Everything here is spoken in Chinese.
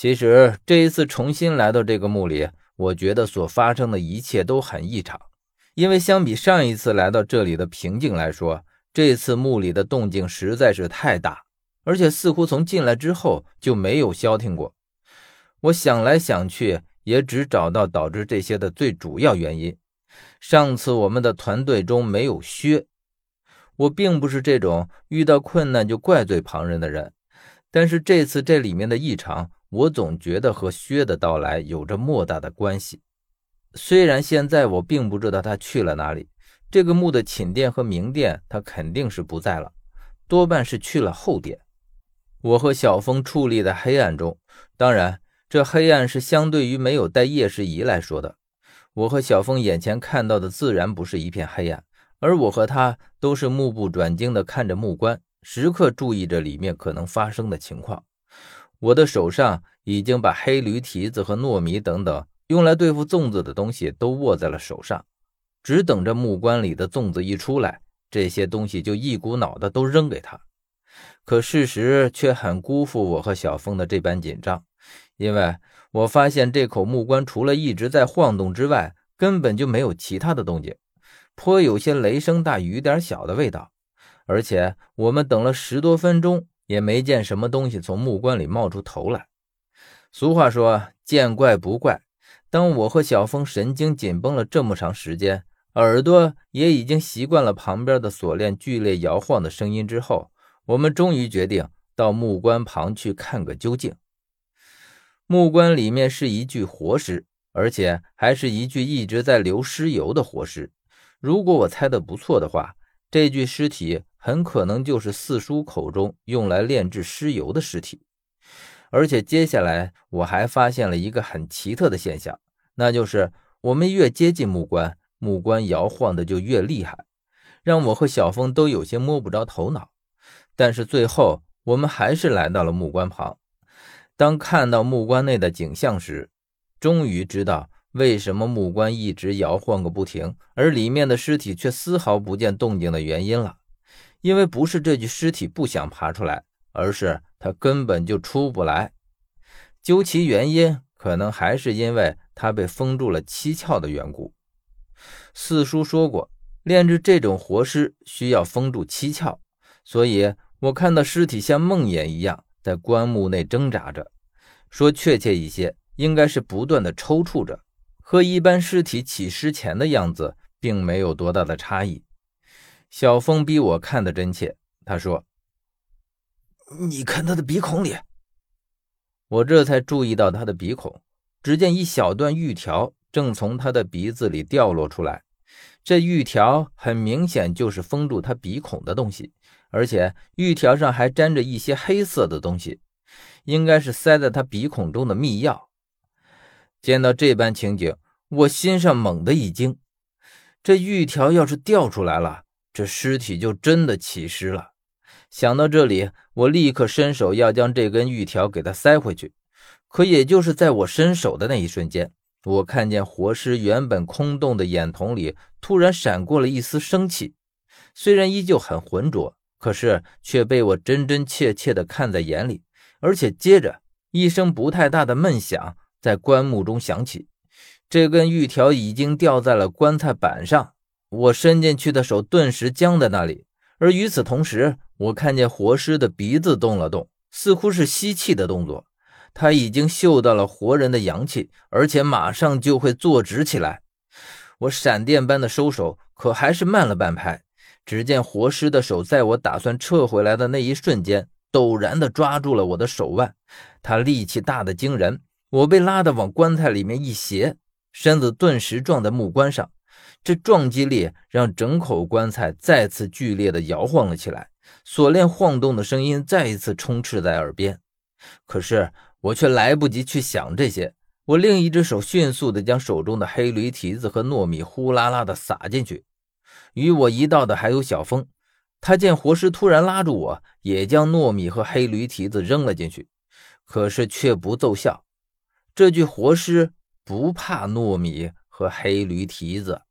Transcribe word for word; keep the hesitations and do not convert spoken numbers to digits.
其实这一次重新来到这个墓里，我觉得所发生的一切都很异常，因为相比上一次来到这里的平静来说，这次墓里的动静实在是太大，而且似乎从进来之后就没有消停过。我想来想去，也只找到导致这些的最主要原因。上次我们的团队中没有薛，我并不是这种遇到困难就怪罪旁人的人，但是这次这里面的异常，我总觉得和薛的到来有着莫大的关系。虽然现在我并不知道他去了哪里，这个墓的寝殿和明殿他肯定是不在了，多半是去了后殿。我和小峰矗立在黑暗中，当然这黑暗是相对于没有带夜视仪来说的，我和小峰眼前看到的自然不是一片黑暗，而我和他都是目不转睛地看着木棺，时刻注意着里面可能发生的情况。我的手上已经把黑驴蹄子和糯米等等用来对付粽子的东西都握在了手上，只等着木棺里的粽子一出来，这些东西就一股脑的都扔给他。可事实却很辜负我和小峰的这般紧张，因为我发现这口木棺除了一直在晃动之外，根本就没有其他的动静，颇有些雷声大雨点小的味道。而且我们等了十多分钟也没见什么东西从木棺里冒出头来。俗话说见怪不怪，当我和小峰神经紧绷了这么长时间，耳朵也已经习惯了旁边的锁链剧烈摇晃的声音之后，我们终于决定到木棺旁去看个究竟。木棺里面是一具活尸，而且还是一具一直在流尸油的活尸。如果我猜得不错的话，这具尸体很可能就是四叔口中用来炼制尸油的尸体。而且接下来我还发现了一个很奇特的现象，那就是我们越接近木棺，木棺摇晃的就越厉害，让我和小峰都有些摸不着头脑。但是最后我们还是来到了木棺旁，当看到木棺内的景象时，终于知道为什么木棺一直摇晃个不停，而里面的尸体却丝毫不见动静的原因了。因为不是这具尸体不想爬出来，而是他根本就出不来。究其原因，可能还是因为他被封住了七窍的缘故。四叔说过，炼制这种活尸需要封住七窍，所以我看到尸体像梦魇一样在棺木内挣扎着，说确切一些，应该是不断的抽搐着，和一般尸体起尸前的样子并没有多大的差异。小峰逼我看得真切，他说你看他的鼻孔里。我这才注意到他的鼻孔，只见一小段玉条正从他的鼻子里掉落出来，这玉条很明显就是封住他鼻孔的东西，而且玉条上还沾着一些黑色的东西，应该是塞在他鼻孔中的密钥。见到这般情景，我心上猛地一惊，这玉条要是掉出来了，这尸体就真的起尸了。想到这里，我立刻伸手要将这根玉条给它塞回去，可也就是在我伸手的那一瞬间，我看见活尸原本空洞的眼瞳里突然闪过了一丝生气，虽然依旧很浑浊，可是却被我真真切切地看在眼里。而且接着一声不太大的闷响在棺木中响起，这根玉条已经掉在了棺材板上，我伸进去的手顿时僵在那里。而与此同时，我看见活尸的鼻子动了动，似乎是吸气的动作，他已经嗅到了活人的阳气，而且马上就会坐直起来。我闪电般的收手，可还是慢了半拍，只见活尸的手在我打算撤回来的那一瞬间陡然地抓住了我的手腕，他力气大得惊人，我被拉得往棺材里面一斜，身子顿时撞在木棺上，这撞击力让整口棺材再次剧烈地摇晃了起来，锁链晃动的声音再一次充斥在耳边。可是我却来不及去想这些，我另一只手迅速地将手中的黑驴蹄子和糯米呼啦啦地撒进去。与我一道的还有小峰，他见活尸突然拉住我，也将糯米和黑驴蹄子扔了进去，可是却不奏效。这具活尸不怕糯米和黑驴蹄子。